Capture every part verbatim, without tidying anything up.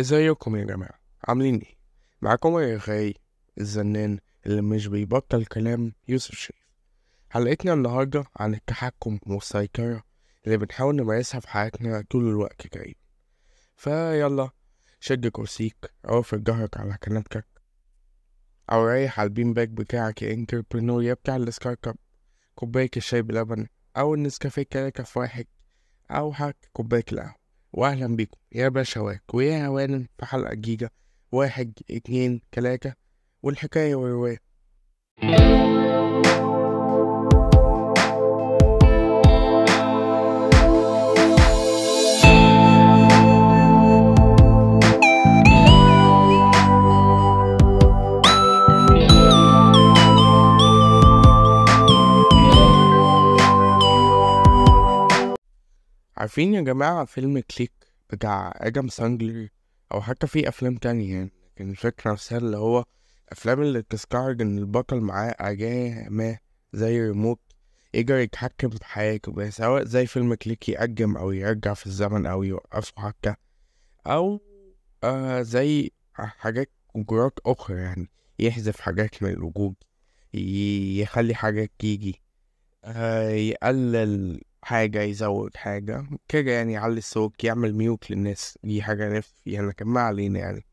ازيكم يا جماعة؟ عاملين ايه؟ معاكم يا خي الزنان اللي مش بيبطل كلام يوسف شريف. حلقتنا النهاردة عن التحكم والسيطرة اللي بنحاول نمارسها في حياتنا طول الوقت تقريبا. فيلا شد كرسيك او في ظهرك على كنبتك او ريح على البين باك بتاعك يا انتربرنور يا بتاع السكارت اب، كوباية الشاي بلبن او النسكافيه كركف واحد او حك كوباية القهوة. واهلا بيكم يا باشواك ويا هوانم في حلقه جيجا واحد اتنين تلاته والحكايه والروايه. عارفين يا جماعة فيلم كليك بتاع آدم سانجلر أو حتى في أفلام تانية، يعني كان الفكرة نفسها اللي هو أفلام اللي بتستعرض إن البطل معاه أداة ما زي ريموت يقدر يتحكم في حياته، سواء زي فيلم كليك يأجم أو يرجع في الزمن أو يوقفه حتى، أو آه زي حاجات قدرات أخرى، يعني يحذف حاجات من الوجود، يخلي حاجات تيجي، آه يقلل حاجة، يزود حاجة كده، يعني يعلي الصوت، يعمل ميوت للناس، دي حاجة نفس يعني كان ما علينا يعني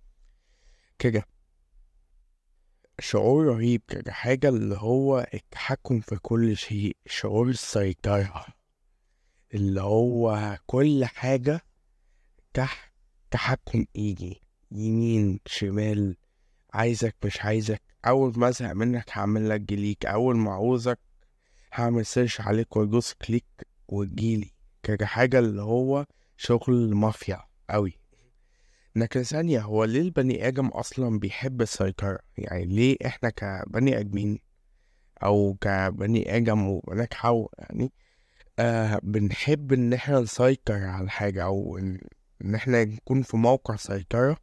كده. شعور رهيب كده، حاجة اللي هو التحكم في كل شيء، شعور السيطرة اللي هو كل حاجة تحت تحكم ايدي، يمين شمال، عايزك مش عايزك، اول ما ازهق منك هعمل لك جليك، اول ما عاوزك هعمل سيرش عليك وادوس كليك وتجيلي كده، حاجة اللي هو شغل مافيا قوي. لكن ثانية، هو ليه البني آدم أصلا بيحب السيطرة؟ يعني ليه إحنا كبني آدمين أو كبني آدم وبنات حواء يعني آه بنحب إن إحنا نسيطر على حاجة أو إن إحنا نكون في موقع سيطرة؟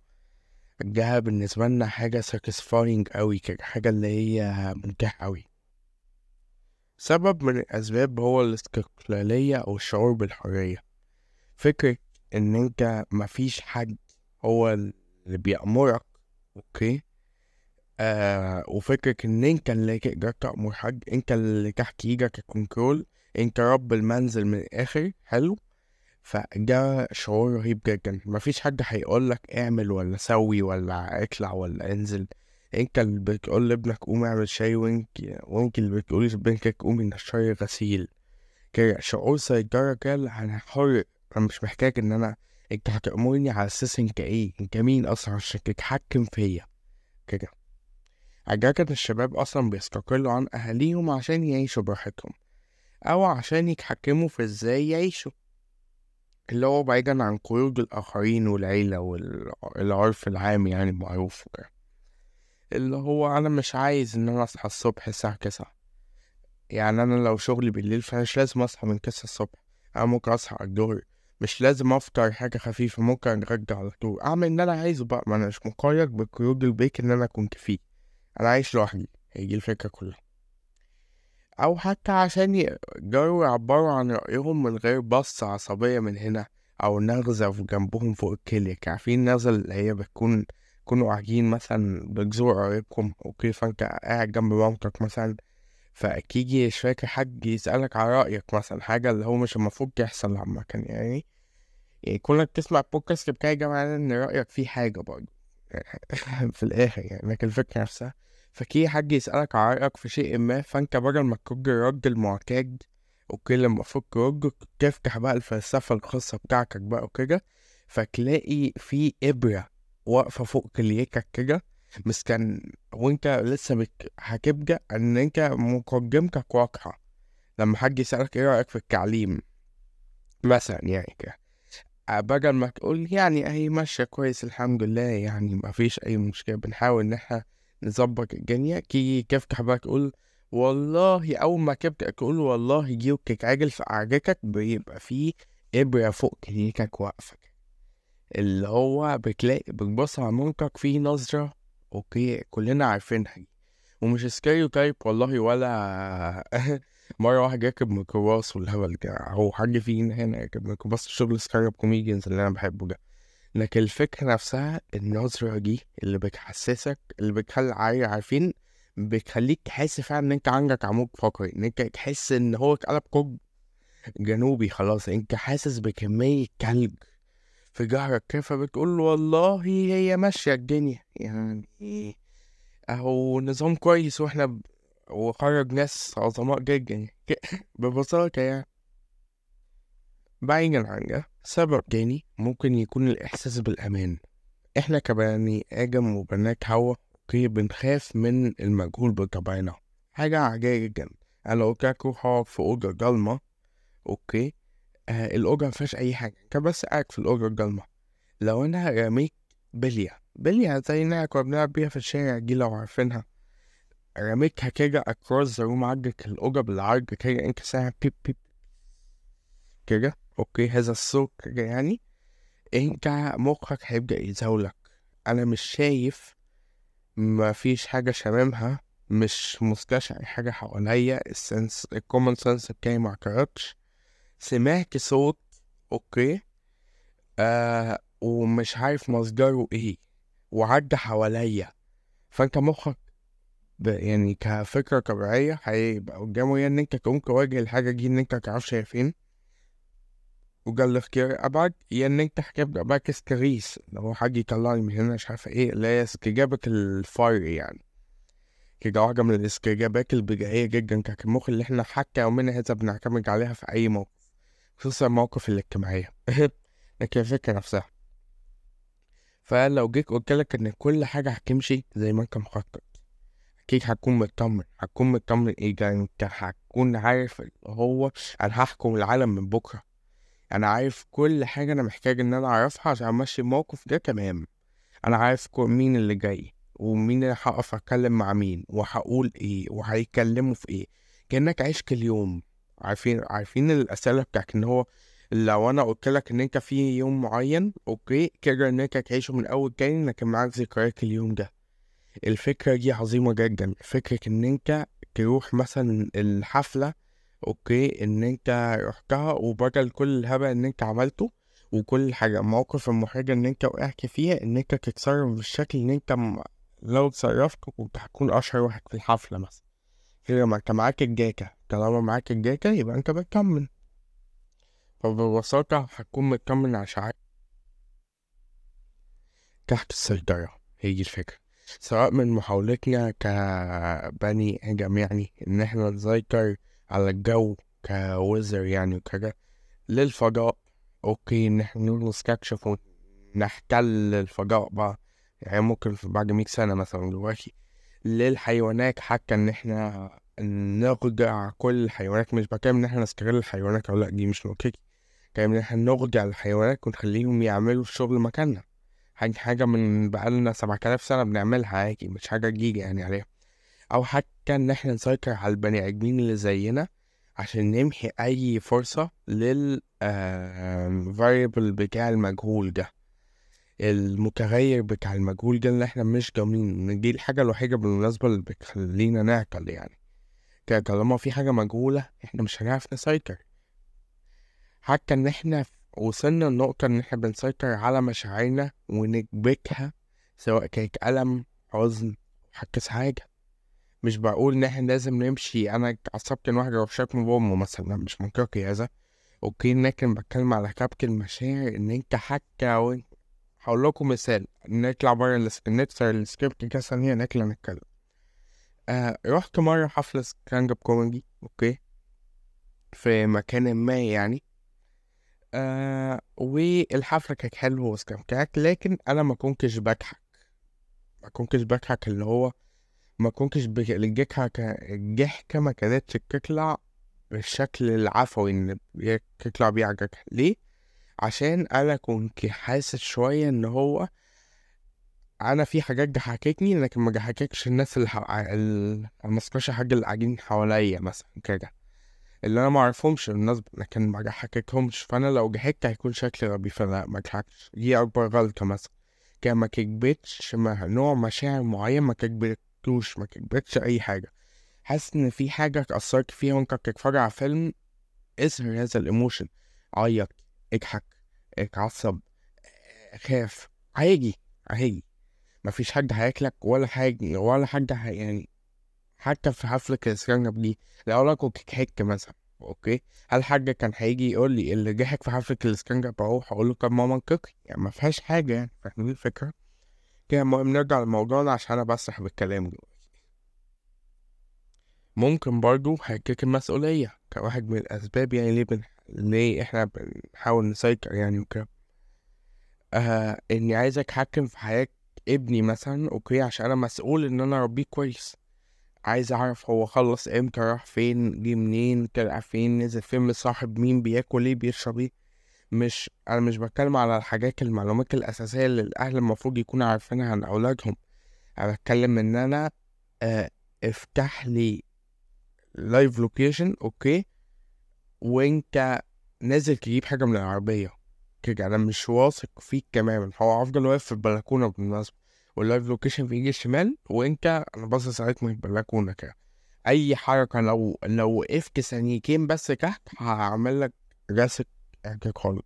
الجهة بالنسبة لنا حاجة ساتيسفاينج قوي كده، حاجة اللي هي ممتعة قوي. سبب من الأسباب هو الاستقلالية أو الشعور بالحرية، فكرة إن أنت مفيش حد هو اللي بيأمرك، أوكي؟ آه وفكرة إن أنت اللي تقدر تأمر حد، أنت اللي تحت إيدك الكنترول، أنت رب المنزل من الآخر، حلو؟ فده شعور رهيب جدا، مفيش حد هيقولك اعمل ولا سوي ولا اطلع ولا انزل، انت اللي بتقول لابنك قوم اعمل شاي وانك وانك اللي بتقولي لبنتك قومي نشري غسيل كده. شعور سيطرة كده، انا حر، انا مش محتاج ان انا انت هتأمرني على اساس انت ايه، انت مين اصلا عشان تتحكم فيا كده. عجاكة الشباب اصلا بيستقلوا عن اهاليهم عشان يعيشوا براحتهم او عشان يتحكموا في ازاي يعيشوا، اللي هو بعيدا عن قيود الاخرين والعيلة والعرف العام يعني المعروف كده. اللي هو أنا مش عايز إن أنا أصحى الصبح الساعة تسعة، يعني أنا لو شغلي بالليل فمش لازم أصحى من تسعة الصبح، أنا ممكن أصحى الظهر، مش لازم أفطر حاجة خفيفة، ممكن أتغدى على طول، أعمل إن أنا عايزه بقى، ما أنا مش مقيد بقيود البيت إن أنا كنت فيه، أنا عايش لوحدي، هيجي الفكرة كلها. أو حتى عشان يقدروا يعبروا عن رأيهم من غير بصة عصبية من هنا أو نغزة في جنبهم فوق الكلية، عارفين النغزة اللي هي بتكون كونوا قاعدين مثلا بجزور قريبكم، اوكي، فانت قاعد جنب مامتك مثلا، فاكيد مش فاكر حد يسألك على رأيك مثلا، حاجة اللي هو مش المفروض يحصل عامة، يعني يعني كونك تسمع بودكاست بتاعي معناه ان رأيك فيه حاجة برضه في الاخر يعني، لكن الفكرة نفسها فكي حد يسألك على رأيك في شيء ما، فانت بدل ما ترد الرد المعتاد، اوكي، لما فك رد تفتح بقى الفلسفة الخاصة بتاعتك بقى وكده، فتلاقي في إبرة واقفة فوق كليتك كده مسكن، وانت لسه بك هتبدأ ان انت مقدمتك واضحة لما حد يسألك ايه رأيك في التعليم مثلا يعني كده، بدل ما تقول يعني اهي ماشية كويس الحمد لله يعني مفيش اي مشكلة بنحاول ان احنا نظبط الدنيا، كي تفتح بقى تقول والله، اول ما تبدأ تقول والله جي وكيك عاجل في قعدتك، بيبقى فيه ابرة فوق كليتك واقفة، اللي هو بتلاقي بتبص على منطق فيه نظرة، اوكي، كلنا عارفينها دي، ومش سكيريو تايب والله، ولا مرة واحد راكب ميكروباص والهبل ده، هو حاجة فيه هنا راكب ميكروباص، شغل سكارب كوميديانز اللي انا بحبه ده، لكن الفكرة نفسها النظرة دي اللي بتحسسك اللي بتخلي عارفين بتخليك تحس فعلا ان انت عندك عمود فقري، ان انت تحس ان هو اتقلب قطب جنوبي خلاص، انت حاسس بكمية تلج في جهرك كده، فبتقول والله هي ماشية الدنيا يعني اهو نظام كويس واحنا ب... وخرج ناس عظماء جدا ببساطة يعني. بعيدا عن سبب تاني ممكن يكون الإحساس بالأمان. إحنا كبني آدم وبنات هوا كي بنخاف من المجهول بطبعنا، حاجة عجيبة جدا. أنا لو كاكو هقعد في أوضة ضلمة، أوكي آه الأوضة مفيهاش أي حاجة، كبس قاعد في الأوضة الضلمة. لو أنا رميت بلية بلية زي إنها كنا بنلعب بيها في الشارع دي لو عارفينها، رميتها كده أكروس روم عجك الأوضة بالعرج كده، إنك ساعة بيب بيب كده، اوكي هذا السوق يعني انت مخك هيبدأ يزولك. انا مش شايف، ما فيش حاجة شمامها، مش مستشعر حاجة حواليا، السنس الكومن سنس بتاعي ما اعترضش، سمعت صوت اوكي آه ومش عارف مصدره ايه وعدى حواليا، فانت مخك يعني كفكرة طبيعية هيبقى قدامه يعني انت تقوم تواجه الحاجة دي ان انت تعرفش هي فين، وقال اختيار أبعد يعني انك تحكيب بقى استغيث لو حاجة يطلعني من هنا مش عارفة ايه، لا استجابة الفاير يعني كده، واحدة من الاستجابات البدائية جدا كمخ اللي احنا حتى يومنا هذا بنعتمد عليها في اي موقف، خصوصا المواقف الاجتماعية لكن الفكرة نفسها. فلو جيك قلتلك ان كل حاجة هتمشي زي ما انت مخطط، اكيد هتكون مطمن، هتكون مطمن ايه يعني انت هتكون عارف هو انا هحكم العالم من بكرة، انا عارف كل حاجه انا محتاج ان انا اعرفها عشان امشي الموقف ده تمام، انا عارف مين اللي جاي ومين اللي هقف اتكلم مع مين وهقول ايه وهيتكلموا في ايه، كانك عايشك اليوم. عارفين عارفين الاسئله بتاعك ان هو لو انا قلت لك ان انت في يوم معين اوكي كده انك هتعيشه من اول تاني، لكن معاك ذكريات اليوم ده. الفكره دي عظيمه جدا، فكره ان انت تروح مثلا الحفله اوكي ان انت رحتها وبدل كل الهبل ان انت عملته وكل حاجه، المواقف المحرجه ان انت وقعت فيها، ان انت تتصرف بالشكل ان انت م... لو اتصرفت كنت هتكون اشهر واحد في الحفله مثلا كده، ما انت معاك الجاكه، طالما معاك الجاكه يبقى انت بتكمل، فببساطه هتكون متكمل عشان تحت السيطره. هي الفكره سواء من محاولتنا كبني ادم يعني ان احنا نسيطر على الجو كوزر يعني وكده للفضاء اوكي ان احنا نستكشف ونحتل الفضاء بقى يعني ممكن في بعد مية سنه مثلا، دلوقتي للحيوانات حتى ان احنا نخدع كل الحيوانات، مش بكلم ان احنا نستغل الحيوانات او لا دي مش اوكي، كلام ان احنا نخدع الحيوانات ونخليهم يعملوا الشغل مكاننا، حاجه حاجه من بقالنا سبعة آلاف سنه بنعملها عادي مش حاجه جديده يعني عليها، او حتى ان احنا نسيطر على البني ادمين اللي زينا عشان نمحي اي فرصه لل variable بتاع المجهول ده، المتغير بتاع المجهول ده اللي احنا مش ضامنين. دي الحاجه الوحيده بالمناسبه اللي بتخلينا نعقل يعني طالما في حاجه مجهوله احنا مش هنعرف نسيطر. حتى ان احنا وصلنا لنقطه ان احنا بنسيطر على مشاعرنا ونكبتها سواء كانت الم حزن حتى حاجه، مش بقول ان احنا لازم نمشي انا اتعصبت ان واحد رفشك من بومه مثلا مش منطقي هذا اوكي، لكن بتكلم على كبك المشاعر ان انت حتى وانت هقول لكم مثال نطلع بره الس... نكسر السكريبت كسر هي ناكل نتكلم. آه رحت مره حفله ستاند اب كوميدي اوكي في مكان ما يعني آه والحفله كانت حلوه واستمتعت، لكن انا ما كنتش بضحك ما كنتش بضحك اللي هو ما كنتش بجيكها كجحكة ما كانتش تطلع بالشكل العفوي ان تطلع بيه عجكها. ليه؟ عشان انا كنت حاسس شوية ان هو انا في حاجات ضحكتني لكن ما ضحكتش الناس اللي ال... ما سمعش حاجة اللي قاعدين حواليا مثلا كده اللي انا ما اعرفهمش الناس لكن ما ضحكتهمش، فانا لو ضحكت هيكون شكلي غبي فلا ما ضحكتش. دي اكبر غلطة مثلا كما ككبتش نوع مشاعر معين ما ككبت توش ما كبتش اي حاجه، حاسس ان في حاجه اتاثرت فيها وانت بتتفرج على فيلم، اظهر هذا الايموشن، عيط اضحك اتعصب خاف، هيجي هيجي مفيش حد هياكلك ولا حاجة ولا حد هي... يعني حتى في حفلة السكانجب دي لو كنت ضحكت مثلا اوكي، هل حد كان هيجي يقول لي اللي ضحك في حفلة السكانجب اروح اقول له طب ما منطقي يعني ما فيهاش حاجة يعني، فاهمين الفكرة كده؟ المهم نرجع لموضوعنا عشان انا بسرح بالكلام دلوقتي. ممكن برضو هيكيك المسؤولية كواحد من الأسباب يعني ليه, بن... ليه إحنا بنحاول نسيطر يعني وكده. آه إني عايز أتحكم في حياة ابني مثلا أوكي، عشان أنا مسؤول إن أنا أربيه كويس، عايز أعرف هو خلص إمتى، راح فين، جه منين، طلع فين، نزل فين، صاحب مين، بياكل إيه، بيشرب إيه. مش أنا مش بتكلم على الحاجات المعلومات الأساسية اللي الأهل المفروض يكونوا عارفينها عن أولادهم، أنا بتكلم إن أنا آه افتح لي لايف لوكيشن اوكي وانت نازل تجيب حاجه من العربيه كده، انا مش واثق فيك تماما. هو افضل واقف في البلكونه بالمناسبه، واللايف لوكيشن بيجي الشمال وانت انا باصص عليك من البلكونه كده، اي حركه لو لو وقفت ثانيتين بس تحت هعمل لك راسك هيك خالص.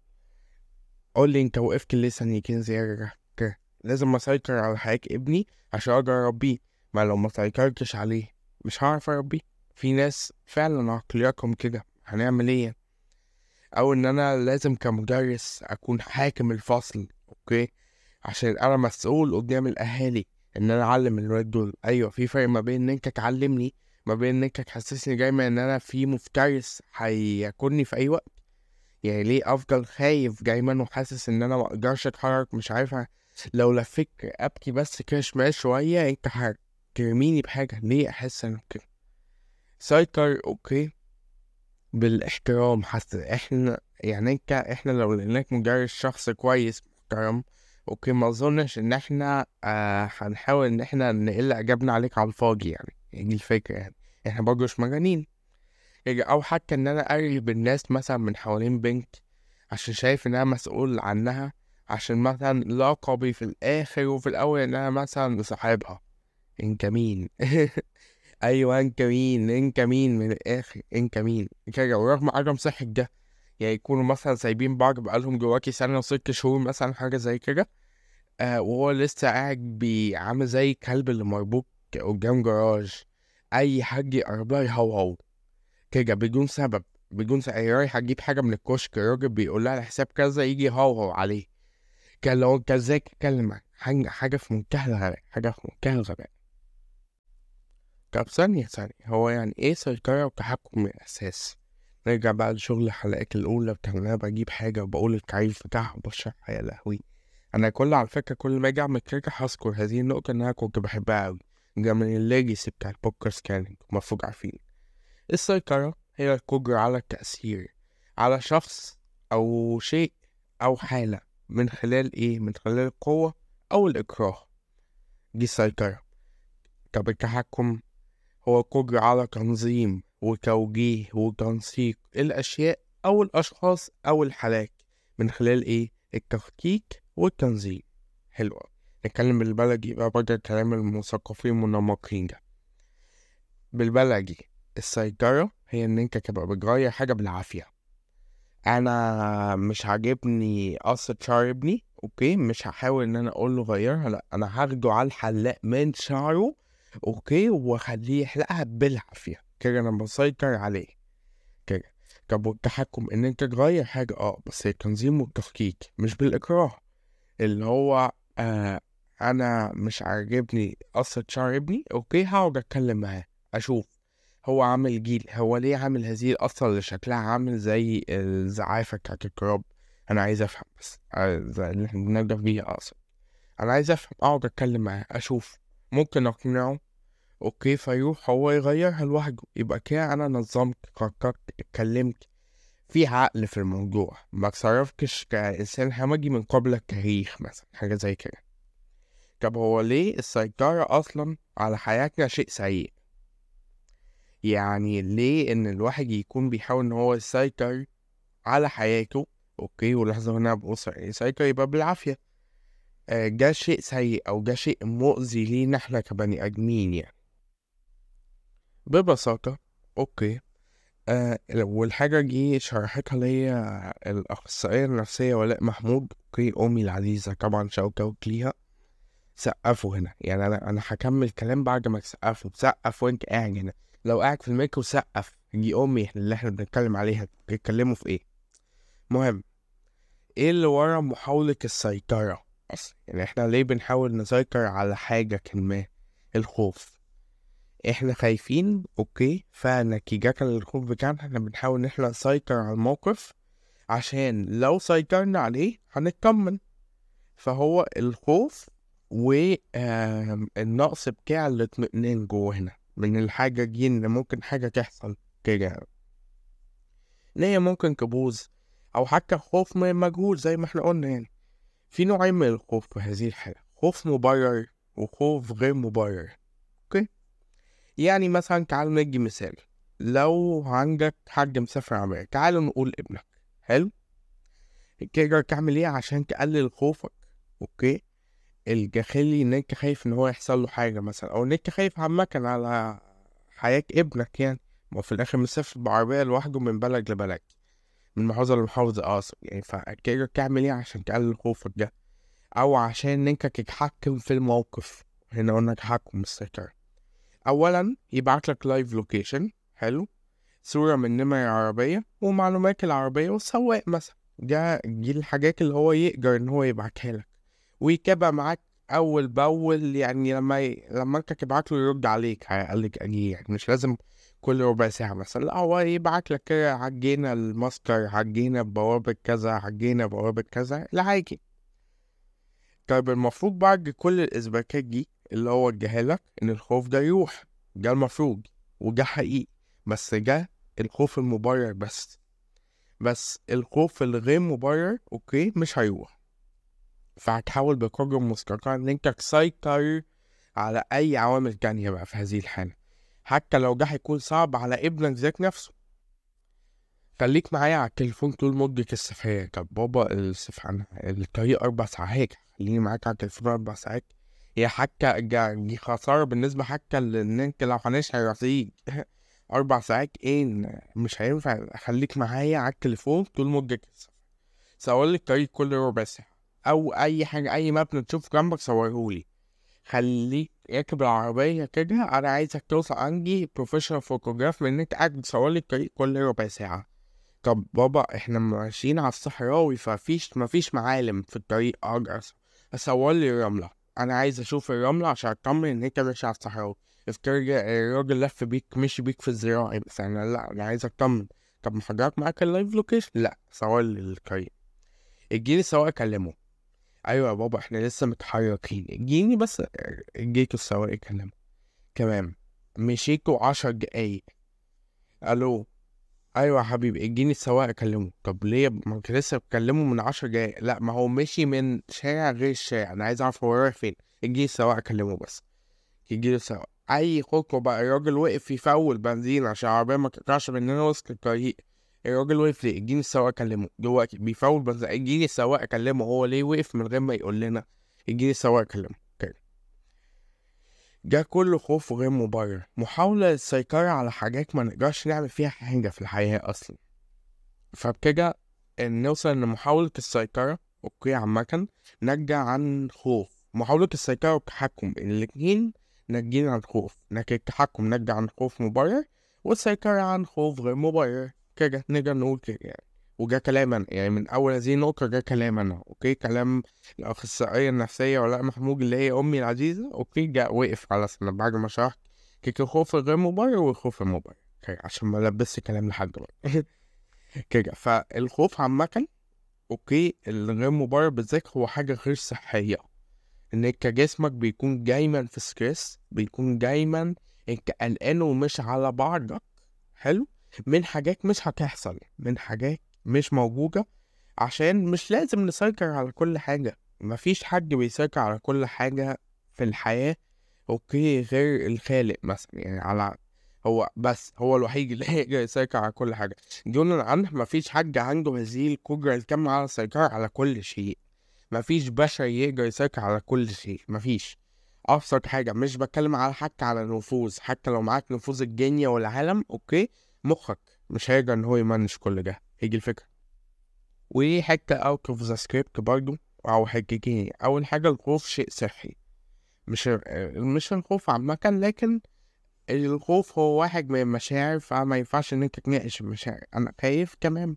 قول لي انت وقفت ليه ثانيتين زياده كده؟ لازم اسيطر على حياه ابني عشان اقدر اربيه، ما لو ما سيطرتش عليه مش هعرف اربيه. في ناس فعلا عقلياتهم كده، هنعمل ايه؟ او ان انا لازم كمدرس اكون حاكم الفصل اوكي، عشان انا مسؤول قدام الاهالي ان انا اعلم الولاد دول. ايوه في فرق ما بين ان انت تعلمني ما بين ان انت تحسسني دايما ان انا في مفترس هيكونني في اي وقت. يعني ليه افضل خايف دايما وحاسس ان انا ما اقدرش اتحرك، مش عارفه لو لفك ابكي بس كده شمال شويه انت هترميني بحاجه، ليه احس ان كده؟ سيطر اوكي بالاحترام. حتى احنا يعني انت احنا لو لقيناك مدرس شخص كويس محترم اوكي، ما اظنش ان احنا آه هنحاول ان احنا نقل اجابنا عليك على الفاضي يعني، دي الفكره يعني احنا برضه مش مجانين. او حتى ان انا اقرب الناس مثلا من حوالين بنت عشان شايف انها مسؤول عنها، عشان مثلا لقبي في الاخر وفي الاول انها مثلا صاحبها. انت مين؟ ايوه انت مين، انت مين من الاخر، انت مين كده. ورغم عدم صحه ده يعني يكونوا مثلا سايبين بعض بقالهم جواكي سنه وست شهور مثلا حاجه زي كده، آه وهو لسه قاعد بيعمل زي الكلب اللي مربوط قدام جراج، اي حد يقرب لها يهوهو كده بدون سبب بدون سبب. رايح اجيب حاجه من الكشك الراجل بيقول لها الحساب كذا يجي يهوهو عليه كان لو انت ازاي تتكلم حاجه في منتهى الغباء حاجه في منتهى الغباء. طب ثانية ثانية هو يعني ايه سيطرة وتحكم من الأساس؟ نرجع بقى لشغل الحلقة الأولى بتاعنا، بجيب حاجة وبقول التعريف بتاعها وبشرحها. يا لهوي أنا كل على فكرة كل ما أجي أعمل كده هذكر هذه النقطة إن أنا كنت بحبها أوي، جا من الليجاسي بتاع البودكاست كانت المفروض عارفين. السيطرة هي القدرة على التأثير على شخص أو شيء أو حالة من خلال ايه؟ من خلال القوة أو الإكراه، دي السيطرة. طب التحكم هو القدرة على تنظيم وتوجيه وتنسيق الأشياء أو الأشخاص أو الحالات من خلال إيه؟ التفكيك والتنظيم. حلوة نتكلم بالبلدي بقى بدأ كلام المثقفين المنمقين ده بالبلدي. السيطرة هي إن أنت تبقى بتغير حاجة بالعافية، أنا مش عاجبني قصة شعر ابني أوكي مش هحاول إن أنا أقوله غيرها، لأ أنا هاخده على الحلاق من شعره اوكي وخليه يحلقها بالعافيه كده، انا بسيطر عليه كده. طب والتحكم ان انت تغير حاجه اه بس التنظيم والتفكيك مش بالاكراه، اللي هو آه انا مش عاجبني قصه شعر ابني اوكي هقعد اتكلم معاه اشوف هو عامل جيل هو ليه عامل هذه القصه اللي شكلها عامل زي الزعافه بتاعت الكراب، انا عايز افهم بس اللي احنا بنبدا بيه اصلا انا عايز افهم، اقعد اتكلم معاه اشوف ممكن اقنعه اوكي فيروح هو يغيرها لوحده. يبقى كده انا نظمت خططت اتكلمت في عقل في الموضوع، ما اتصرفتش كانسان همجي من قبل التاريخ مثلا حاجه زي كده. طب هو ليه السيطره اصلا على حياتنا شيء سيء؟ يعني ليه ان الواحد يكون بيحاول ان هو يسيطر على حياته اوكي ولحظه هنا بقصر يسيطر يبقى بالعافيه، ده شيء سيء او ده شيء مؤذي لينا احنا كبني ادمين يعني ببساطه اوكي. آه، والحاجة جي شرحتها ليا الأخصائية النفسية ولاء محمود. أوكي، أمي العزيزة طبعا شوكة وكليها. سقفوا هنا، يعني أنا أنا هكمل كلام بعد ما تسقفوا. سقف وأنت قاعد هنا، لو قاعد في الميكرو سقف. جي أمي اللي إحنا بنتكلم عليها بيتكلموا في إيه؟ مهم، إيه اللي ورا محاولة السيطرة أصلا؟ يعني إحنا ليه بنحاول نسيطر على حاجة ما؟ الخوف. احنا خايفين، اوكي، فنتيجة للخوف بتاعنا احنا بنحاول ان احنا نسيطر على الموقف، عشان لو سيطرنا عليه هنتطمن. فهو الخوف والنقص بتاع الاطمئنان جوه هنا من الحاجة دي، ان ممكن حاجة تحصل كده، ان هي ممكن تبوظ، او حتى خوف من المجهول زي ما احنا قلنا. يعني في نوعين من الخوف في هذه الحالة، خوف مبرر وخوف غير مبرر. اوكي، يعني مثلا تعالوا نجي مثال، لو عندك حد مسافر عمرك، تعالوا نقول ابنك، حلو، تقدر تعمل ايه عشان تقلل خوفك؟ اوكي، الجاخلي ان انت خايف ان هو يحصل له حاجه مثلا، او ان انت خايف عامه على حياه ابنك. يعني ما في الاخر مسافر بعربيه لوحده من بلد لبلد، من محافظه لمحافظه اقصد. يعني فتقدر تعمل ايه عشان تقلل خوفك ده، او عشان ان انت تتحكم في الموقف. هنا قلنا تحكم السيطره. اولا يبعت لك لايف لوكيشن، حلو، صوره من نمر العربيه ومعلومات العربيه والسواق مثلا. ده دي الحاجات اللي هو يقدر ان هو يبعتها لك ويتابع معاك اول باول. يعني لما ي... لما انت تبعت له يرد عليك، هيقلك اجي، يعني مش لازم كل ربع ساعه مثلا، لا هو يبعت لك كده، عجينا الماستر، عجينا بوابه كذا، عجينا بوابه كذا، لعاجي. طيب المفروض بعد كل الاسباكات دي اللي هو اداهالك ان الخوف ده يروح. ده المفروض وده حقيقي، بس ده الخوف المبرر بس. بس الخوف الغير مبرر اوكي مش هيروح، فهتحاول بقدر المستطاع ان انت تسيطر على اي عوامل تانية بقى في هذه الحالة، حتى لو ده هيكون صعب على ابنك ذات نفسه. خليك معايا على التليفون طول مدة السفرية. طب بابا السفرية الطريق اربع ساعات، خليني معاك على التليفون اربع ساعات. هي حكا دي خسارة بالنسبة حكا لأنك لو هنش هيرسيج أربع ساعات إيه، مش هينفع. خليك معايا على التليفون طول مدة السفر، صورلك طريق كل ربع ساعة، أو أي حاجة، أي مبنى تشوف جنبك صورهولي. خليك راكب العربية كده، أنا عايزك توصل عندي بروفيشنال فوتوغراف من إنك قاعد تصور لي طريق كل ربع ساعة. طب بابا إحنا ماشيين على الصحراوي، ففيش مفيش معالم في الطريق، أقدر أصور لي الرملة، انا عايز اشوف الرمله عشان اطمن ان انت ماشي على الصحراوي. افترض الراجل لف بيك مشي بيك في الزراعي مثلا، لا انا عايز اطمن. طب ما حضرتك معاك اللايف لوكيشن؟ لا، صور لي الطريق. اديني سواق، كلمه، ايوه يا بابا احنا لسه متحركين، اديني بس. جيت السواق كلمه، تمام، مشيتوا عشر دقايق، الو، ايوه يا حبيبي، اديني السواق، كلمه. طب ليه ما انت لسه بتكلمه من عشر دقايق؟ لا ما هو مشي من شارع غير الشارع، انا عايز اعرف هو رايح فين. اديني السواق، كلمه بس، اديني السواق. اي خطوه بقى، الراجل وقف يفول بنزين عشان العربيه ما تقطعش مننا وسط الطريق. الراجل وقف ليه؟ اديني السواق، كلمه، دلوقتي بيفول بنزين، اديني السواق، كلمه، هو ليه وقف من غير ما يقول لنا؟ اديني السواق، كلمه كده. ده كله خوف غير مبرر، محاولة للسيطرة على حاجات ما نقدرش نعمل فيها حاجة في الحياة أصلا. فبكده نوصل إن محاولة السيطرة أوكي عامة نرجع عن خوف، محاولة السيطرة والتحكم الاتنين نرجعين عن خوف، نرجع التحكم نرجع عن خوف مبرر، والسيطرة عن خوف غير مبرر. كده نقدر نقول كده يعني. وجا كلاما يعني من أول هذه النقطة، جا كلامنا أوكي، كلام الأخصائية النفسية ولاء محمود اللي هي أمي العزيزة. أوكي، جا وقف على سنة بعد ما شرحت كده الخوف غير مبرر والخوف المبرر، عشان ما لبسش كلام لحد بقى كده. فالخوف عامة أوكي الغير مبرر بالذات هو حاجة غير صحية، إنك جسمك بيكون دايما في ستريس، بيكون دايما إنك قلقان ومش على بعضك، حلو، من حاجات مش هتحصل، من حاجات مش موجودة. عشان مش لازم نسيطر على كل حاجة، مفيش حد بيسيطر على كل حاجة في الحياة اوكي غير الخالق مثلا. يعني على هو بس هو الوحيد اللي هيقدر يسيطر على كل حاجة، دون عنه مفيش حد عنده هذه القدرة الكاملة على السيطرة على كل شيء. مفيش بشر يقدر يسيطر على كل شيء، مفيش ابسط حاجة. مش بتكلم على حتى على نفوذ، حتى لو معاك نفوذ الدنيا والعالم اوكي، مخك مش هيرجع ان هو يمانج كل ده، هيجي الفكره. وحتى اوت اوف ذا سكريبت برضه او حقيقي. اول حاجه الخوف شيء صحي، مش مش الخوف عامه، لكن الخوف هو واحد من المشاعر، فما ينفعش ان انت تناقش المشاعر. انا خايف تمام،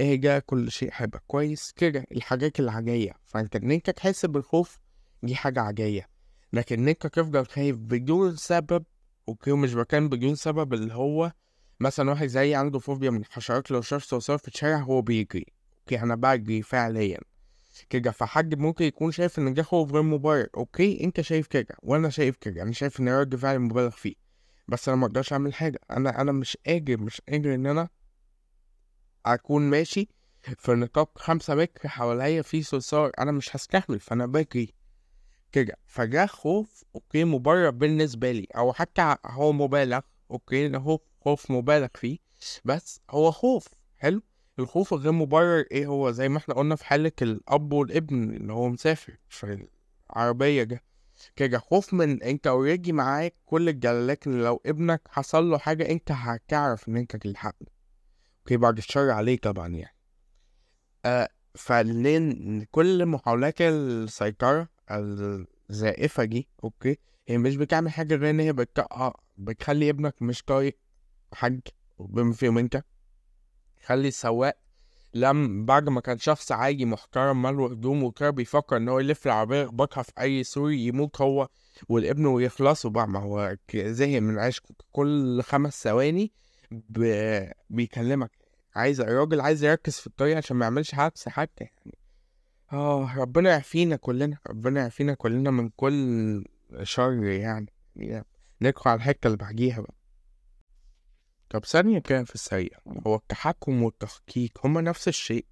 اهجا كل شيء هيبقى كويس كده، الحاجات العاديه. فانت ان انت تحس بالخوف دي حاجه عاديه، لكن ان انت تفضل خايف بدون سبب، اوكي مش بكان بدون سبب، اللي هو مثلا واحد زي عنده فوبيا من الحشرات، لو شاف صرصار في الشارع هو بيجري، اوكي انا بجري فعليا كده. فحد ممكن يكون شايف ان ده خوف غير مبرر، اوكي انت شايف كده وانا شايف كده، انا شايف ان رد فعل مبالغ فيه، بس انا ما اقدرش اعمل حاجه. انا انا مش قادر مش قادر ان انا اكون ماشي في نطاق خمسة متر حواليا في صرصار، انا مش هستحمل، فانا بجري كده. فجاء خوف اوكي مبرر بالنسبه لي، او حتى هو مبالغ، اوكي هو خوف مبالغ فيه، بس هو خوف. حلو، الخوف غير مبرر ايه هو؟ زي ما احنا قلنا في حاله الاب والابن اللي هو مسافر في العربيه، ده كده خوف من انت اوريدي معاك كل الجلالات، لو ابنك حصل له حاجه انت هتعرف ان انت تلحقه، اوكي بعد الشر عليك طبعا يعني. آه فلين كل محاولات السيطره الزائفه دي، اوكي هي مش بتعمل حاجه غير ان هي بتق... بتخلي ابنك مش طايق حاج بما فيهم انت. خلي السواق لم بعد ما كان شخص عادي محترم ماله هدوم وكده، بيفكر ان هو يلف العربيه يخبطها في اي سوري يموت هو والابن ويخلصوا بقى. ما هو زهق من العيش، كل خمس ثواني بيكلمك، عايز الراجل عايز يركز في الطريق عشان ما يعملش حادثه حتى يعني. اه ربنا يعافينا كلنا، ربنا يعافينا كلنا من كل شر يعني. نقرا على الحته اللي بحكيها بقى. طب ثانية كان في السريع، هو التحكم والتحقيق هما نفس الشيء؟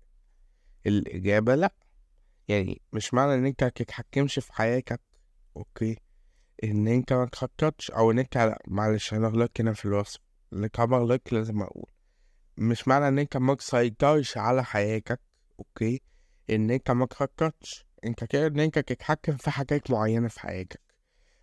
الإجابة لأ. يعني مش معنى إن أنت متتحكمش في حياتك، أوكي، إن أنت ما تخططش، أو إن أنت لأ معلش أنا غلطت هنا في الوصف، اللي أنا غلطت لازم أقول، مش معنى إن أنت ما تسيطرش على حياتك، أوكي، إن أنت ما تخططش، أنت كده إن أنت تتحكم في حاجات معينة في حياتك،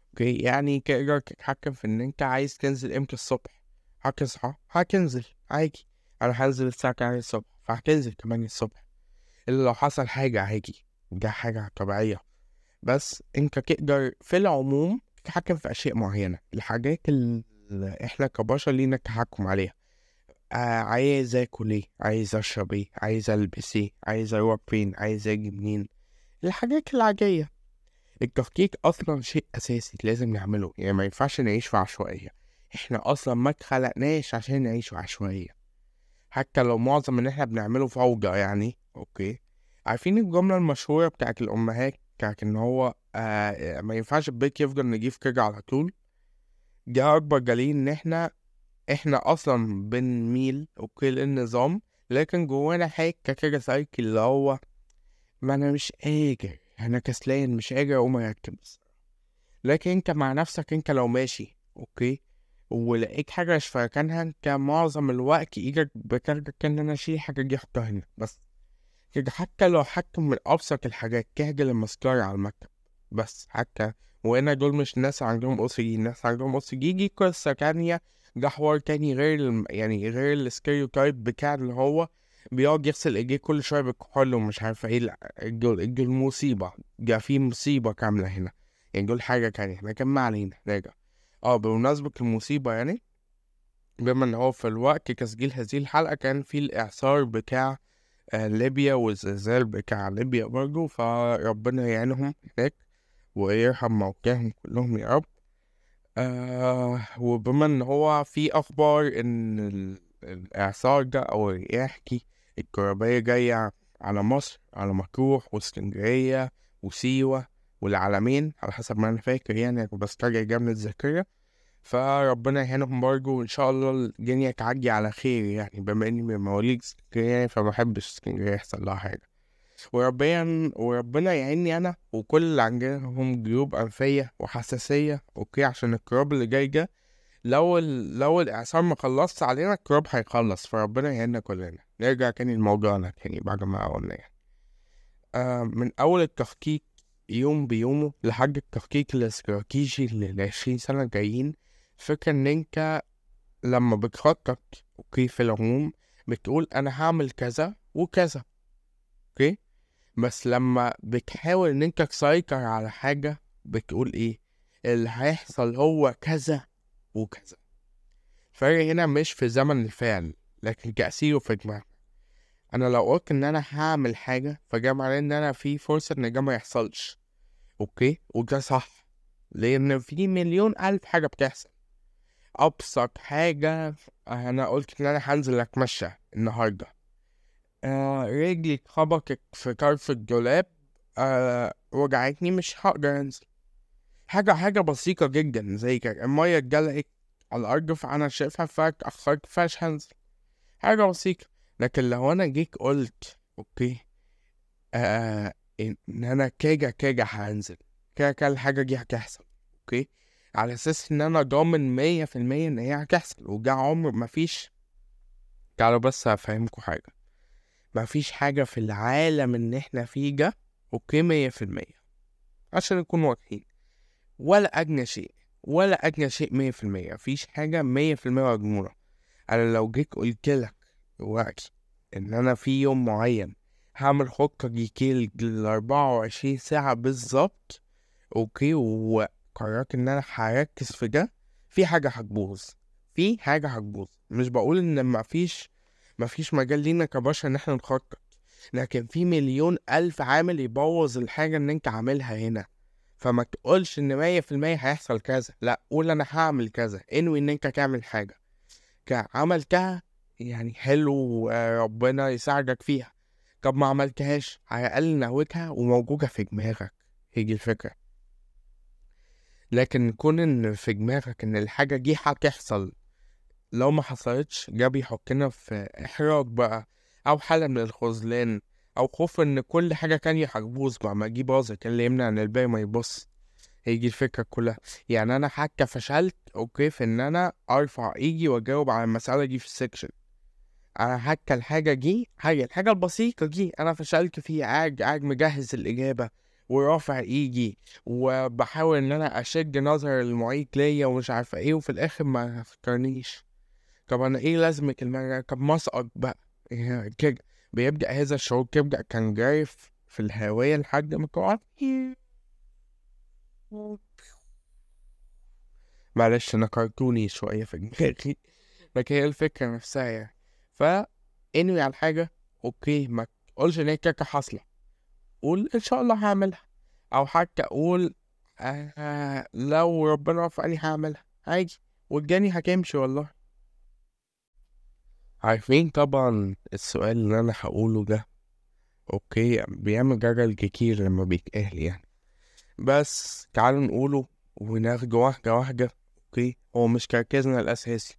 أوكي، يعني تقدر تتحكم في إن أنت عايز تنزل إمتى الصبح. هتصحى هتنزل عادي، انا هنزل الساعه تمانية الصبح فهتنزل تمانية الصبح، الا لو حصل حاجه هاجي، ده حاجه طبيعيه. بس انت تقدر في العموم تتحكم في اشياء معينه، الحاجات اللي احنا كبشر لينا تحكم عليها. آه عايز اكل ايه، عايز اشرب ايه، عايز البس ايه، عايز اروح فين، عايز اجي منين، الحاجات العاديه. التفكيك اصلا شيء اساسي لازم نعمله، يعني ما ينفعش نعيش في عشوائيه، احنا اصلا ما اتخلقناش عشان نعيش عشوائيه، حتى لو معظم ان احنا بنعمله في عوجه يعني. اوكي عارفين الجمله المشهوره بتاعت الامهات بتاعت ان هو آه ما ينفعش البيك يفضل نجيف كده على طول، ده اكبر جليل ان احنا احنا اصلا بنميل اوكي للنظام، لكن جوانا حاجه كده سايكل اللي هو ما انا مش قادر، انا كسلان مش قادر اقوم اركب. لكن انت مع نفسك انت لو ماشي اوكي ولقيت حاجه مش فاكنها، انت معظم الوقت ايدك بترجع ان انا اشيل حاجه دي احطها هنا بس كده، حتى لو حتى من ابسط الحاجات، كهجل المسكره على المكتب بس، حتى وانا دول مش ناس عندهم او سي دي، الناس عندهم او سي دي دي قصه تانيه، ده حوار تاني غير الم... يعني غير الستيريوتايب بتاع اللي هو بيقعد يغسل ايديه كل شويه بالكحول ومش عارف ايه. لا الجول الجول مصيبه، ده في مصيبه كامله هنا يعني، دول حاجه تانيه احنا كان ما علينا راجع. اه بمناسبة المصيبة يعني، بما ان هو في الوقت تسجيل هذه الحلقة كان في الاعصار بتاع ليبيا والزلزال بتاع ليبيا برضو، فربنا يعينهم هناك ويرحم موتاهم كلهم يا رب. آه وبما ان هو في اخبار ان الاعصار ده او الرياح دي الكهربائية جاية على مصر، على مطروح واسكندرية وسيوة والعالمين على حسب ما انا فاكر يعني، بس راجع جامد الذاكره، فربنا يهانهم برضه، وان شاء الله الدنيا تعدي على خير يعني، بما اني من مواليد اسكندريه فما بحبش اسكندريه يحصل لها حاجه، وربنا وربنا يعيني انا وكل اللي عندهم جيوب انفيه وحساسيه اوكي، عشان الكراب اللي جاي ده لو ال... لو الاعصار ما خلصت علينا الكراب هيخلص، فربنا يعيننا كلنا. نرجع تاني لموضوعنا تاني بعد ما قلنا يعني آه من اول التفكيك يوم بيومه لحد التفكيك الاستراتيجي للعشرين سنة جايين. فكرة ان انت لما بتخطط اوكي، في العموم بتقول انا هعمل كذا وكذا، اوكي، بس لما بتحاول ان انت تسيطر على حاجة بتقول ايه اللي هيحصل هو كذا وكذا. الفرق هنا مش في زمن الفعل لكن تأثيره في الجمع. انا لو قلت ان انا هعمل حاجة فجمع ان انا في فرصة ان الجمع يحصلش، اوكي، وده صح لان في مليون الف حاجة بتحصل. ابسط حاجة، انا قلت ان انا هنزل اتمشى النهاردة، آه رجلي خبطت في طرف الدولاب، آه وجعتني، مش هقدر انزل. حاجة حاجة بسيطة جدا زي كده، المية اتجلقت على الارض فانا شايفها فاتأخرت فاش هنزل، حاجة بسيطة. لكن لو انا جيك قلت اوكي آه ان انا كاجة كاجة هنزل كاجة كاجة الحاجة دي هتحصل، اوكي، على اساس ان انا ضامن مية في المية ان هي هتحصل، وجا عمر مفيش. تعالوا بس هفهمكم حاجة، مفيش حاجة في العالم ان احنا فيه جا اوكي مية في المية عشان نكون واضحين، ولا اجنى شيء ولا اجنى شيء مية في المية، مفيش حاجة مية في المية مضمونة. انا لو جيك قلتلك وقت ان انا في يوم معين هعمل خطة جيكي الاربعة وعشرين ساعة بالظبط، اوكي، وقررت ان انا هركز في جا، في حاجة هتبوظ، في حاجة هتبوظ. مش بقول ان مفيش مفيش مجال لينا كبشر ان احنا نخطط، لكن في مليون الف عامل يبوظ الحاجة ان انت عاملها هنا. فما تقولش ان مية في المية هيحصل كذا، لا، قول انا هعمل كذا، انوي ان انت تعمل حاجة كعملتها يعني حلو، ربنا يساعدك فيها. طب ما عملتهاش، على الاقل نوتها وموجودة في دماغك، هيجي الفكرة. لكن كون ان في دماغك ان الحاجة دي هتحصل، لو ما حصلتش ده بيحطنا في احراج بقى او حالة من الخذلان او خوف ان كل حاجة تانية هتبوظ بقى، ما اجي باظت اللي يمنع ان الباقي ما يبص، هيجي الفكرة كلها. يعني انا حتى فشلت اوكي في ان انا ارفع ايجي واجاوب على المسألة دي في السكشن، انا حتى الحاجة دي هي الحاجة البسيطة دي انا فشلت فيها، قاعد قاعد مجهز الاجابة ورافع ايجي وبحاول ان انا اشد نظر المعيد ليا ومش عارفة ايه، وفي الاخر ما فكرنيش. طب انا ايه لازمة المرة، طب ما اسقط بقى كده. بيبدأ هذا الشعور يبدأ كان جارف في الهواية لحد ما تقعد، معلش انا كرتوني شوية في دماغي لكن هي الفكرة نفسها يعني. فانوي على الحاجة، اوكي، ما تقولش ان هي كاكا حاصلة، قول ان شاء الله هعملها، او حتى اقول آه لو ربنا وفقني هعملها عادي والجاني هتمشي والله. عارفين طبعا السؤال اللي انا هقوله ده اوكي بيعمل جرل كتير لما بيتقال يعني، بس تعالوا نقوله وناخده واحدة واحدة. اوكي، هو مش تركيزنا الاساسي،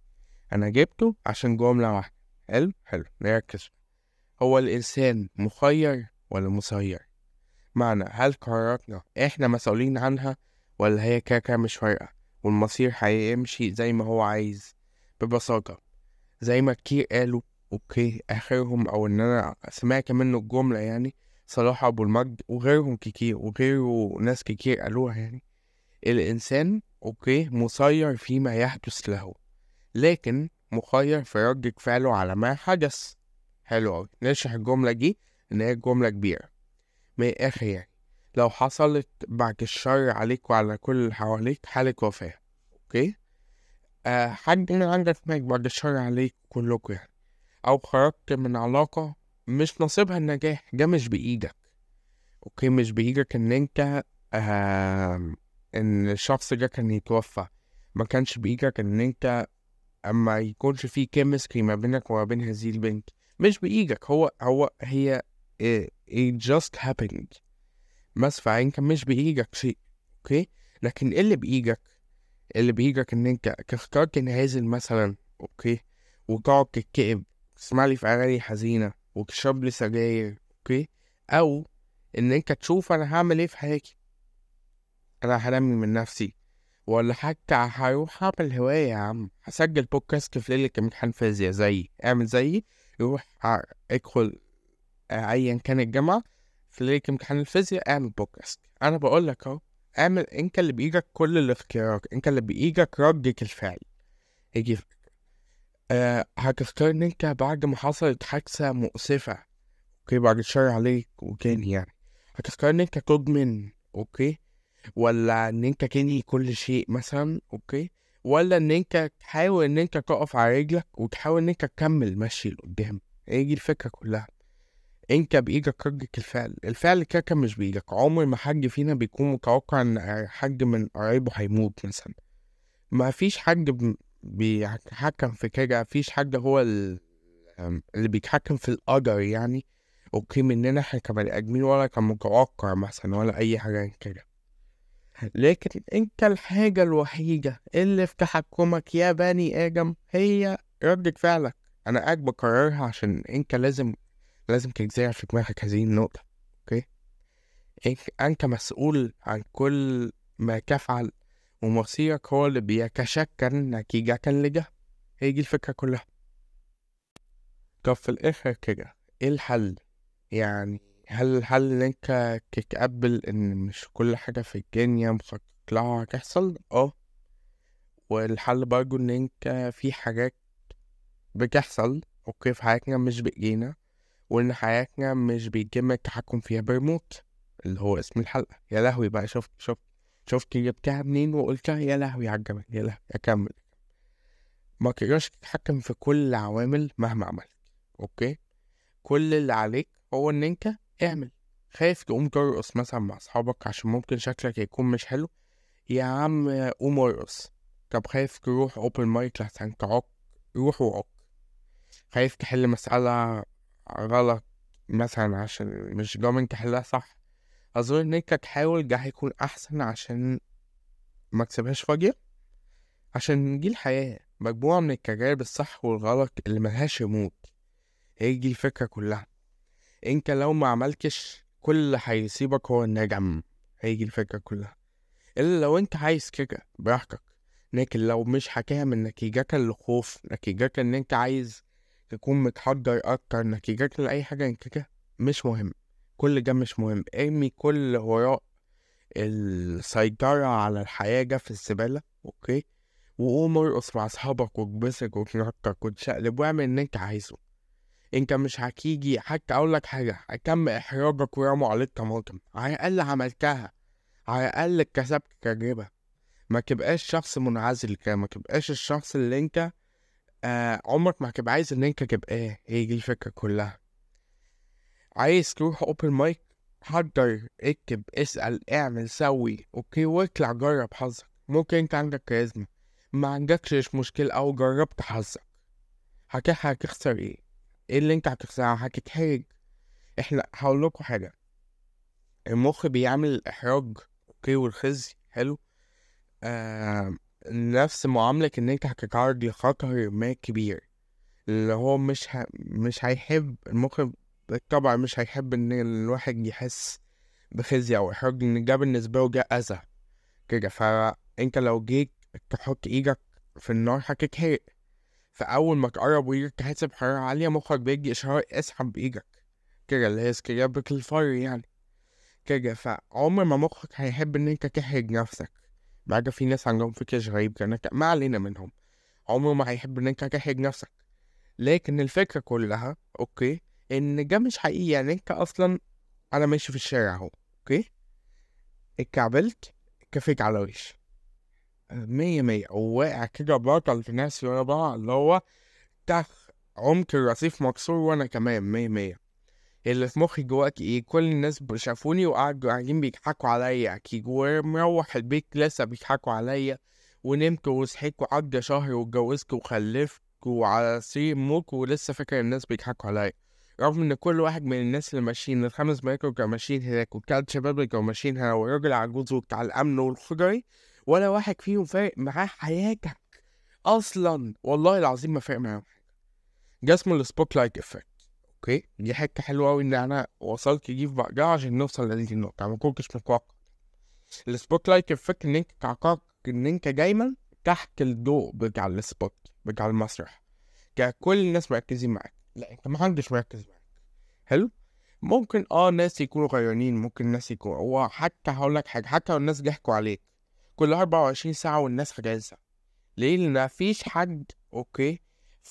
انا جبته عشان جملة واحدة. حلو حلو، نركز. هو الانسان مخير ولا مسير؟ معنى هل قراراتنا احنا مسؤولين عنها ولا هي كاكا مش فارقة والمصير هيمشي زي ما هو عايز؟ ببساطة زي ما كتير قالوا اوكي اخرهم، او ان انا سمعت منه الجملة يعني، صلاح ابو المجد وغيرهم كتير وغيره ناس كتير قالوها يعني، الانسان اوكي مسير فيما يحدث له لكن مخير في رد فعله على ما حدث. حلو اوي، نشرح الجملة دي ان هي جملة كبيرة من الاخر يعني. لو حصلت بعد الشر عليك وعلى كل اللي حواليك حالة وفاة، اوكي، أه حد من عندك مات بعد الشر عليك كلكم يعني، او خرجت من علاقة مش نصيبها النجاح، ده مش بايدك، اوكي، مش بايدك ان انت أه ان الشخص ده كان يتوفى، ما كانش بايدك ان انت اما يكونش فيه كيمستري ما بينك وما بين هذه البنت، مش بايدك، هو هو هي it just happened، بس فعين كان مش بايدك شيء، اوكي. لكن اللي بايدك اللي بيجيك ان انت تختار هازل مثلا، اوكي، وتقعد تكئب تسمع لي في اغاني حزينه وتشرب لي سجاير، اوكي، او ان انت تشوف انا هعمل ايه في حياتي، انا هنمي من نفسي ولا حتى هروح اعمل هوايه، يا عم هسجل بودكاست في ليله امتحان فيزياء، زي اعمل زيي روح ادخل ايا كان الجامعه في ليله امتحان الفيزياء اعمل بودكاست. انا بقول لك اهو، اعمل انت اللي بايدك كل الاختيارات، انت اللي بايدك ردك الفعل، هيجي أه هتختار ان انت بعد ما حصلت حادثة مؤسفة، اوكي، بعد الشر عليك وكان يعني هتختار ان انت تضمن، اوكي، ولا ان انت تنهي كل شيء مثلا، اوكي، ولا ان انت تحاول ان انت تقف على رجلك وتحاول ان انت تكمل ماشي لقدام؟ هيجي الفكرة كلها انت بايدك ردك الفعل، الفعل كده كان مش بايدك. عمر ما حد فينا بيكون متوقع ان حد من قرايبه هيموت مثلا، ما فيش حد بيتحكم في كده، فيش حد هو اللي بيتحكم في القدر يعني، اوكي، مننا احنا كبني ادمين ولا كان متوقع مثلا ولا اي حاجه كده. لكن انت الحاجه الوحيده اللي في تحكمك يا بني ادم هي ردك فعلك. انا قاعد بكررها عشان انت لازم لازم تجزع في دماغك هذه النقطه، اوكي. انت مسؤول عن كل ما تفعل، ومصيرك هو اللي بيتشكل نتيجة لده. هيجي الفكرة كلها. طب في الآخر كده ايه الحل؟ يعني هل الحل ان انت تتقبل ان مش كل حاجة في الدنيا مخطط لها هتحصل؟ اه والحل برضو ان انت في حاجات بتحصل، اوكي، في حياتنا مش بإيدينا، وان حياتنا مش بيتم التحكم فيها بريموت اللي هو اسم الحلقة. يا لهوي بقى، شوف شوف شفت جبتها منين وقلتها، يا لهوي عجبك، يا لهوي اكمل. ما تقدرش تتحكم في كل العوامل مهما عملت، اوكي. كل اللي عليك هو ان انت اعمل. خايف تقوم ترقص مثلا مع اصحابك عشان ممكن شكلك يكون مش حلو، يا عم قوم ارقص. طب خايف تروح اوبن مايك لحسن تعق، روح وعق. خايف تحل مسألة غلط مثلا عشان مش ضامن تحلها صح، اظن انك تحاول ده هيكون احسن عشان ما تسيبهاش فاضيه، عشان دي الحياه مجموعه من التجارب الصح والغلط اللي ملهاش يموت. هيجي الفكره كلها، انت لو ما عملتش كل اللي هيصيبك هو الندم. هيجي الفكره كلها، الا لو انت عايز كده براحتك، لكن لو مش هتعمل نتيجتك للخوف، نتيجتك ان انت عايز تكون متحضر اكتر، نتيجتك لاي حاجه انت كده مش مهم، كل ده مش مهم. ارمي كل وراء السيطرة على الحياة ده في الزبالة، اوكي، وقوم ارقص مع اصحابك واتبسط وتنطط وتشقلب واعمل اللي انت عايزه. انت مش هتيجي حتى اقول لك حاجة هتم احراجك ورموا عليك طماطم، على الاقل عملتها، على الاقل كسبت تجربة. ما تبقاش شخص منعزل كده، ما تبقاش الشخص اللي انت آه عمرك ما هتبقى عايز ان انت تبقاه. هيجي الفكرة كلها. عايز تروح اوبن مايك، حضر، اكتب، اسأل، اعمل، سوي، اوكي، واطلع جرب حظك. ممكن انت عندك كاريزما، ما عندكش مشكلة، او جربت حظك، هتحرق هتخسر ايه؟ ايه اللي انت هتخسره؟ هتتحرج. احنا هقول لكم حاجة، المخ بيعمل الاحراج، اوكي، والخزي، حلو، آه نفس معاملة ان انت هتتعرض لخطر ما كبير، اللي هو مش ه... مش هيحب المخ طبعا، مش هيحب ان الواحد يحس بخزي او احراج، ان ده بالنسبه له ده اذى كده. فانت لو جيت تحط ايدك في النار هتتحرق، فاول ما تقرب وايدك تحس بحراره عاليه مخك بيجي اشاره اسحب بايدك كده، اللي هي سكرابك الفار يعني كده. فعمر ما مخك هيحب ان انت تحرج نفسك. بعد في ناس عندهم فكر غريب كده، ما علينا منهم، عمر ما هيحب ان انت تحرج نفسك. لكن الفكره كلها، اوكي، ان ده مش حقيقي. يعني انت اصلا انا ماشي في الشارع اهو، اوكي، اتكعبلت، كفيت على وش مية مية وواقع كده باطل في ناس ورا بعض، اللي هو تخ عمق الرصيف مكسور وانا كمان مية مية. اللي في مخي جواك ايه؟ كل الناس شافوني وقعدوا قاعدين بيضحكوا عليا اكيد، ومروح البيت لسه بيضحكوا عليا، ونمت وصحيت وعدى شهر واتجوزت وخلفت وعلى سرير موت ولسه فاكر الناس بيضحكوا عليا، رغم ان كل واحد من الناس اللي ماشيين الخمس مراكب كانوا ماشيين هناك، والتلات شباب كانوا ماشيين هنا، والراجل عجوز وبتاع الامن والخضري، ولا واحد فيهم فارق معاه حياتك اصلا، والله العظيم ما فارق معاهم حاجه. ده اسمه السبوت لايت افكت، اوكي. دي حته حلوه قوي ان انا وصلت دي في بعضها عشان نوصل لهذه النقطه. ما كنتش متوقع السبوت لايت افكت ان انت تعقاك ان انت دايما تحت الضوء بتاع السبوت بتاع المسرح، كل الناس مركزين معاك. لا، انت محدش مركز معاك، حلو. ممكن اه ناس يكونوا غيرانين، ممكن ناس يكونوا هو حتى هقولك حاجه، حتى الناس ضحكوا عليك كل اربعة وعشرين ساعه والناس خجالسه ليه؟ لان مفيش حد، اوكي،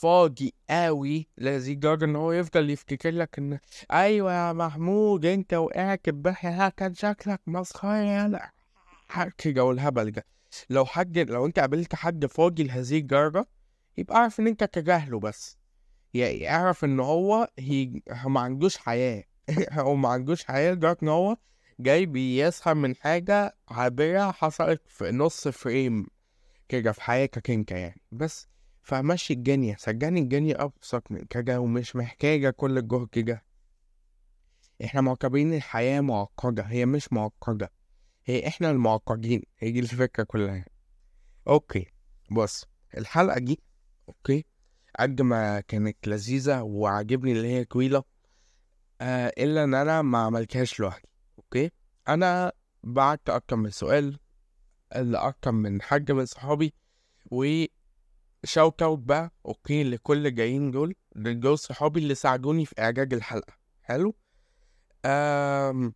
فاضي قوي لدرجة ان هو يفضل يفتكر لك ان ايوه يا محمود انت وقعت ببحر كان شكلك مسخره يلا حكي والهبل ده. لو حد لو انت قابلت حد فاضي لهذه الدرجة يبقى اعرف ان انت تجاهله، بس يعني اعرف ان هو هي ما عندوش حياه هو ما عندوش حياه لدرجة ان هو جاي بيسخن من حاجه عابره حصلت في نص فريم كده في حياتك انت يعني. بس فمشي الجنيه سجاني الجنيه ابسط من كده ومش محتاجه كل الجهد كده. احنا معقدين، الحياه معقده، هي مش معقده، هي احنا المعقدين، هي دي الفكره كلها. اوكي بص الحلقه دي اوكي قد ما كانت لذيذه وعجبني اللي هي طويله آه الا ان انا ما عملتهاش لوحدي. اوكي انا بعت اكتر من سؤال لاكتر من حاجه من صحابي وشوت اوت بقى اوكي لكل جايين دول دول صحابي اللي ساعدوني في اعجاج الحلقه. حلو آم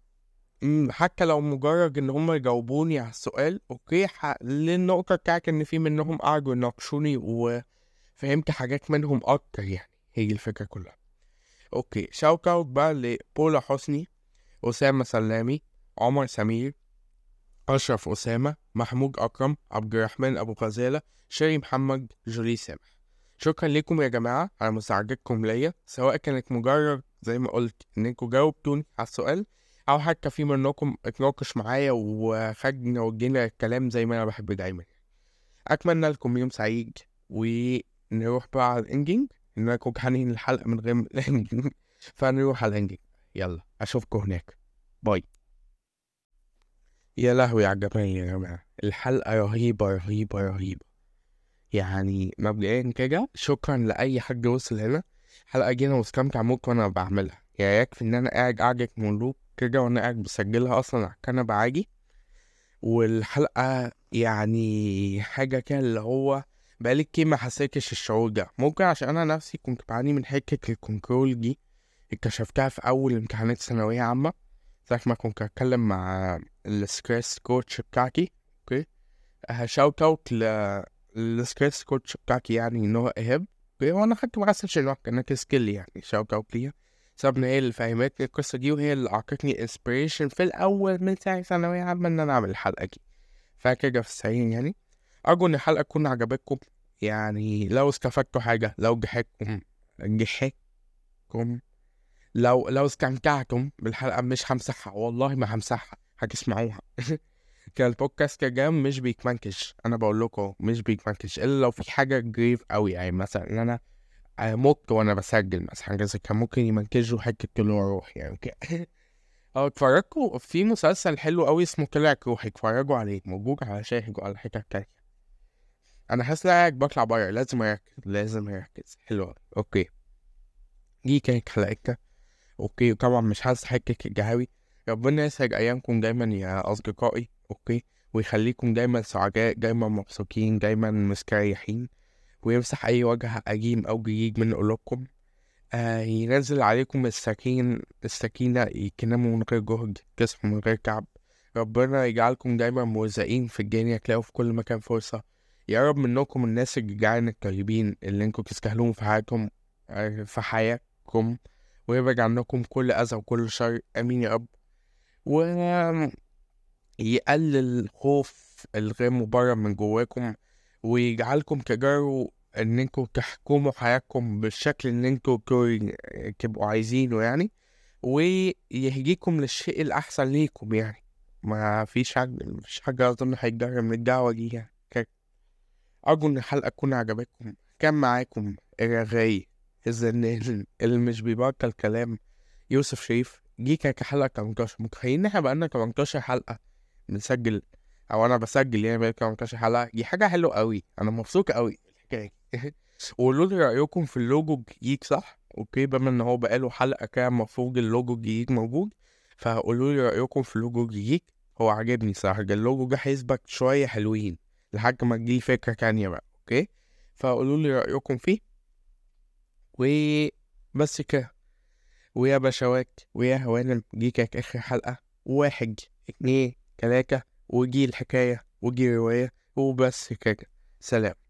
حتى لو مجرد ان هم يجاوبوني على السؤال اوكي للنقطه بتاعت ان في منهم قعدوا يناقشوني وفهمت حاجات منهم اكتر يعني، هي الفكره كلها. اوكي شوت اوت بقى لبولا حسني، اسامه سلامي، عمر سمير، اشرف اسامه، محمود اكرم، عبد الرحمن ابو غزاله، شيري محمد، جولي سامح. شكرا لكم يا جماعه على مساعدتكم ليا، سواء كانت مجرد زي ما قلت انكم جاوبتوني على السؤال او حتى في منكم اتناقش معايا وخدنا وجينا الكلام زي ما انا بحب دايما. اتمنى لكم يوم سعيد، ونروح بقى على الانجينج ان انا كنت هنهي الحلقه من غير الانجينج فنروح على الانجينج. يلا اشوفكم هناك، باي. يا لهوي يا جماعه يا جماعه الحلقه رهيبه رهيبه رهيبه يعني. مبدئيا كده شكرا لاي حد وصل هنا، حلقه جينا واستمتع موت وانا بعملها يعني. يكفي ان انا قاعد قاعده مولوك كده وانا قاعد بسجلها اصلا على الكنبه عادي، والحلقه يعني حاجه كده اللي هو بقالي كتير ما حسيتش الشعور ده. ممكن عشان انا نفسي كنت بعاني من حكه الكنترول دي، اكتشفتها في اول امتحانات ثانويه عامه زي ما كنت اتكلم مع السكريس كوتش بتاعتي. اوكي هشاوت اوت للسكريس كوتش بتاعتي يعني ان هو ايهاب، وانا حتى ما حسيتش ان انا كسكيل يعني. شاوت اوت ليها سابني هي اللي فهمتني القصه دي وهي اللي اعطتني انسبيريشن في الاول من ساعه ثانويه عامه ان انا اعمل الحلقه دي. فكده في السعين يعني ارجو ان الحلقه تكون عجبتكم يعني. لو استفدتوا حاجه، لو جحكم جحكم لو لو استمتعتم بالحلقه، مش همسحها والله ما همسحها، هتسمعوها كان البودكاست جام مش بيتمنتج، انا بقول لكم مش بيتمنتج الا لو في حاجه جريف قوي يعني. مثلا ان انا موت وانا بسجل مثلا حاجه زي كان ممكن يمنتجوا حكه طلوع روح يعني كده. او اتفرجوا في مسلسل حلو قوي اسمه طلع روحي، اتفرجوا عليه، موجود على شاهد وعلى الحته التانيه. انا حاسس لاك بطلع بره، لازم اركز لازم اركز حلو. اوكي دي كانت حلقتك اوكي، وطبعا مش حاسس حكه الجهوي. ربنا يسعد ايامكم دايما يا اصدقائي اوكي، ويخليكم دايما سعداء، دايما مبسوطين، دايما مستريحين، ويمسح اي وجه قديم او جديد من قلوبكم. آه ينزل عليكم السكين السكينه، يتناموا من غير جهد، تصحوا من غير تعب. ربنا يجعلكم دايما موزعين في الدنيا، تلاقوا في كل مكان فرصه. يا رب منكم الناس الجعان الطيبين اللي انكم تستهلون في حياتهم في حياتكم، ويبعد عنكم كل اذى وكل شر، امين يا رب. ويقلل خوف الغير مبرر من جواكم، ويجعلكم تجاروا ان انتوا تحكموا حياتكم بالشكل اللي انتوا تبقوا عايزينه يعني، ويهديكم للشيء الاحسن ليكم يعني. ما فيش حاجه مفيش حاجه اظن هيتجرى من الدعوه دي يعني. ارجو ان الحلقه تكون عجبتكم. كان معاكم الرغاي الزنان اللي مش بيبطل كلام، يوسف شريف. جي كانت حلقه تمنتاشر، متخيلين ان احنا بقالنا تمنتاشر حلقه بنسجل او انا بسجل يعني بقى تمنتاشر حلقه؟ دي حاجه حلوه قوي، انا مبسوط قوي الحكايه. قولوا لي رايكم في اللوجو الجديد صح اوكي، بما ان هو بقاله حلقه كده المفروض اللوجو الجديد موجود، فقولوا لي رايكم في اللوجو الجديد. هو عجبني صراحه اللوجو ده، هيثبت شويه حلوين لحد ما تجي فكره ثانيه بقى اوكي، فقولوا لي رايكم فيه وبس كده. ويا بشوات ويا هوانم، دي كانت اخر حلقه. واحد اتنين تلاته وجي الحكايه وجي روايه وبس كده. سلام.